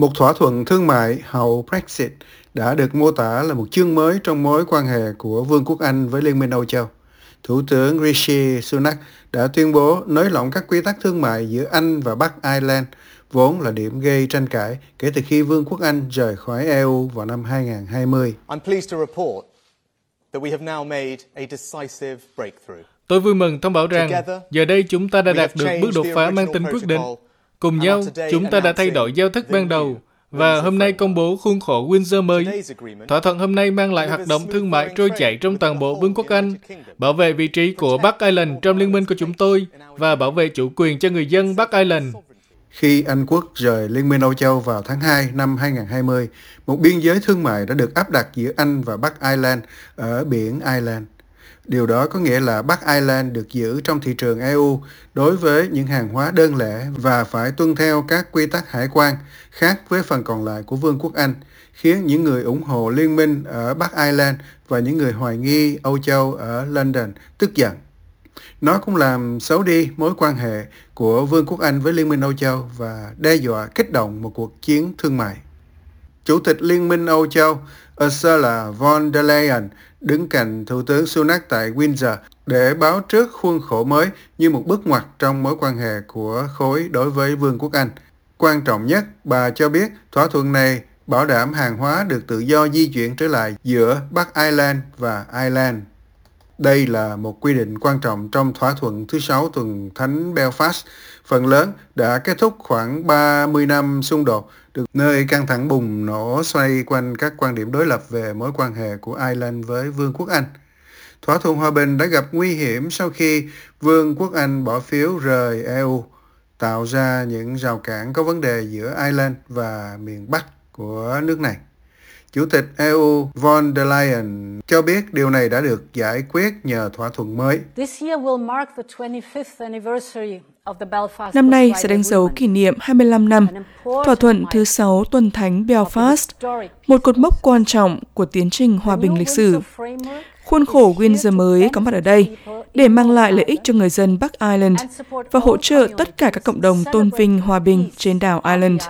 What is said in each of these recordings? Một thỏa thuận thương mại hậu Brexit đã được mô tả là một chương mới trong mối quan hệ của Vương quốc Anh với Liên minh Âu Châu. Thủ tướng Rishi Sunak đã tuyên bố nới lỏng các quy tắc thương mại giữa Anh và Bắc Ireland, vốn là điểm gây tranh cãi kể từ khi Vương quốc Anh rời khỏi EU vào năm 2020. Tôi vui mừng thông báo rằng giờ đây chúng ta đã đạt được bước đột phá mang tính quyết định. Cùng nhau, chúng ta đã thay đổi giao thức ban đầu và hôm nay công bố khuôn khổ Windsor mới. Thỏa thuận hôm nay mang lại hoạt động thương mại trôi chảy trong toàn bộ Vương quốc Anh, bảo vệ vị trí của Bắc Ireland trong liên minh của chúng tôi và bảo vệ chủ quyền cho người dân Bắc Ireland. Khi Anh quốc rời Liên minh Âu Châu vào tháng 2 năm 2020, một biên giới thương mại đã được áp đặt giữa Anh và Bắc Ireland ở biển Ireland. Điều đó có nghĩa là Bắc Ireland được giữ trong thị trường EU đối với những hàng hóa đơn lẻ và phải tuân theo các quy tắc hải quan khác với phần còn lại của Vương quốc Anh, khiến những người ủng hộ liên minh ở Bắc Ireland và những người hoài nghi Âu Châu ở London tức giận. Nó cũng làm xấu đi mối quan hệ của Vương quốc Anh với Liên minh Âu Châu và đe dọa kích động một cuộc chiến thương mại. Chủ tịch Liên minh Âu Châu Ursula von der Leyen đứng cạnh Thủ tướng Sunak tại Windsor để báo trước khuôn khổ mới như một bước ngoặt trong mối quan hệ của khối đối với Vương quốc Anh. Quan trọng nhất, bà cho biết thỏa thuận này bảo đảm hàng hóa được tự do di chuyển trở lại giữa Bắc Ireland và Ireland. Đây là một quy định quan trọng trong thỏa thuận thứ 6 tuần thánh Belfast, phần lớn đã kết thúc khoảng 30 năm xung đột, được nơi căng thẳng bùng nổ xoay quanh các quan điểm đối lập về mối quan hệ của Ireland với Vương quốc Anh. Thỏa thuận hòa bình đã gặp nguy hiểm sau khi Vương quốc Anh bỏ phiếu rời EU, tạo ra những rào cản có vấn đề giữa Ireland và miền Bắc của nước này. Chủ tịch EU von der Leyen cho biết điều này đã được giải quyết nhờ thỏa thuận mới. Năm nay sẽ đánh dấu kỷ niệm 25 năm thỏa thuận thứ 6 tuần thánh Belfast, một cột mốc quan trọng của tiến trình hòa bình lịch sử. Khuôn khổ Windsor mới có mặt ở đây để mang lại lợi ích cho người dân Bắc Ireland và hỗ trợ tất cả các cộng đồng tôn vinh hòa bình trên đảo Ireland.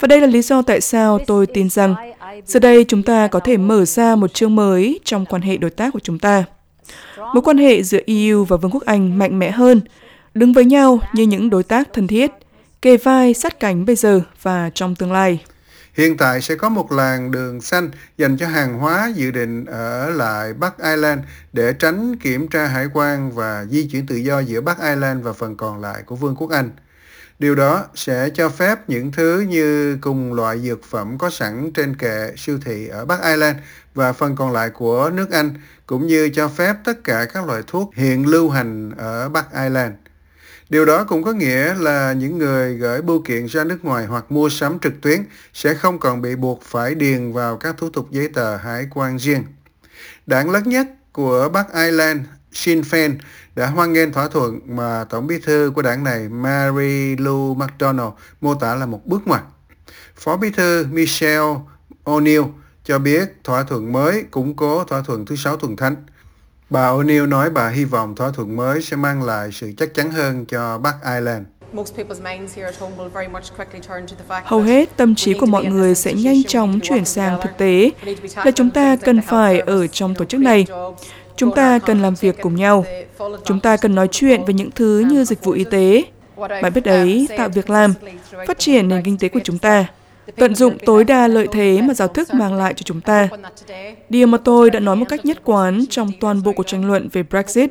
Và đây là lý do tại sao tôi tin rằng giờ đây chúng ta có thể mở ra một chương mới trong quan hệ đối tác của chúng ta. Mối quan hệ giữa EU và Vương quốc Anh mạnh mẽ hơn, đứng với nhau như những đối tác thân thiết, kề vai sát cánh bây giờ và trong tương lai. Hiện tại sẽ có một làn đường xanh dành cho hàng hóa dự định ở lại Bắc Ireland để tránh kiểm tra hải quan và di chuyển tự do giữa Bắc Ireland và phần còn lại của Vương quốc Anh. Điều đó sẽ cho phép những thứ như cùng loại dược phẩm có sẵn trên kệ siêu thị ở Bắc Ireland và phần còn lại của nước Anh, cũng như cho phép tất cả các loại thuốc hiện lưu hành ở Bắc Ireland. Điều đó cũng có nghĩa là những người gửi bưu kiện ra nước ngoài hoặc mua sắm trực tuyến sẽ không còn bị buộc phải điền vào các thủ tục giấy tờ hải quan riêng. Đảng lớn nhất của Bắc Ireland, Sinn Féin, đã hoan nghênh thỏa thuận mà Tổng bí thư của đảng này Mary Lou McDonald mô tả là một bước ngoặt. Phó bí thư Michelle O'Neill cho biết thỏa thuận mới củng cố thỏa thuận thứ 6 tuần thánh. Bà O'Neill nói bà hy vọng thỏa thuận mới sẽ mang lại sự chắc chắn hơn cho Bắc Ireland. Hầu hết tâm trí của mọi người sẽ nhanh chóng chuyển sang thực tế là chúng ta cần phải ở trong tổ chức này. Chúng ta cần làm việc cùng nhau. Chúng ta cần nói chuyện về những thứ như dịch vụ y tế, bạn biết đấy, tạo việc làm, phát triển nền kinh tế của chúng ta, tận dụng tối đa lợi thế mà giáo thức mang lại cho chúng ta. Điều mà tôi đã nói một cách nhất quán trong toàn bộ cuộc tranh luận về Brexit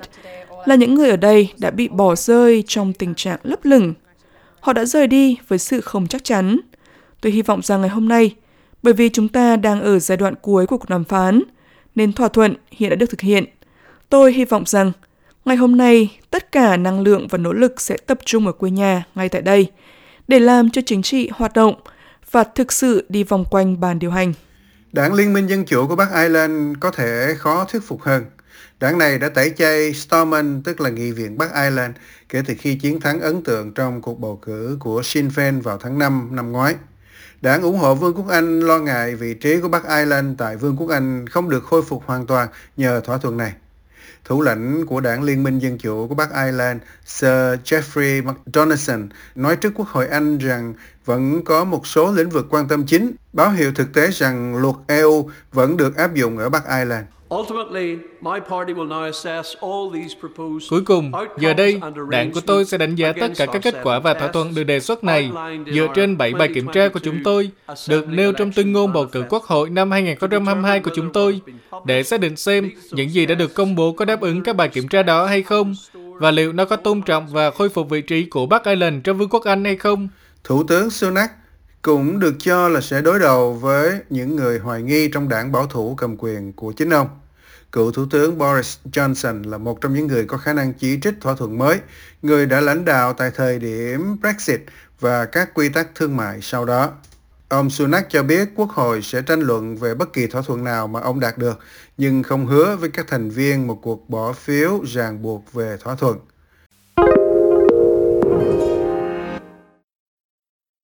là những người ở đây đã bị bỏ rơi trong tình trạng lấp lửng. Họ đã rời đi với sự không chắc chắn. Tôi hy vọng rằng ngày hôm nay, bởi vì chúng ta đang ở giai đoạn cuối của cuộc đàm phán, nên thỏa thuận hiện đã được thực hiện. Tôi hy vọng rằng ngày hôm nay tất cả năng lượng và nỗ lực sẽ tập trung ở quê nhà ngay tại đây để làm cho chính trị hoạt động và thực sự đi vòng quanh bàn điều hành. Đảng Liên minh Dân chủ của Bắc Ireland có thể khó thuyết phục hơn. Đảng này đã tẩy chay Stormont, tức là Nghị viện Bắc Ireland, kể từ khi chiến thắng ấn tượng trong cuộc bầu cử của Sinn Féin vào tháng 5 năm ngoái. Đảng ủng hộ Vương quốc Anh lo ngại vị trí của Bắc Ireland tại Vương quốc Anh không được khôi phục hoàn toàn nhờ thỏa thuận này. thủ lĩnh của đảng Liên minh Dân chủ của Bắc Ireland, Sir Jeffrey McDonaldson, nói trước Quốc hội Anh rằng vẫn có một số lĩnh vực quan tâm chính, báo hiệu thực tế rằng luật EU vẫn được áp dụng ở Bắc Ireland. Cuối cùng, giờ đây, đảng của tôi sẽ đánh giá tất cả các kết quả và thỏa thuận được đề xuất này dựa trên 7 bài kiểm tra của chúng tôi được nêu trong tuyên ngôn bầu cử Quốc hội năm 2022 của chúng tôi để xác định xem những gì đã được công bố có đáp ứng các bài kiểm tra đó hay không và liệu nó có tôn trọng và khôi phục vị trí của Bắc Ireland trong Vương quốc Anh hay không. Thủ tướng Sunak cũng được cho là sẽ đối đầu với những người hoài nghi trong đảng bảo thủ cầm quyền của chính ông. Cựu Thủ tướng Boris Johnson là một trong những người có khả năng chỉ trích thỏa thuận mới, người đã lãnh đạo tại thời điểm Brexit và các quy tắc thương mại sau đó. Ông Sunak cho biết Quốc hội sẽ tranh luận về bất kỳ thỏa thuận nào mà ông đạt được, nhưng không hứa với các thành viên một cuộc bỏ phiếu ràng buộc về thỏa thuận.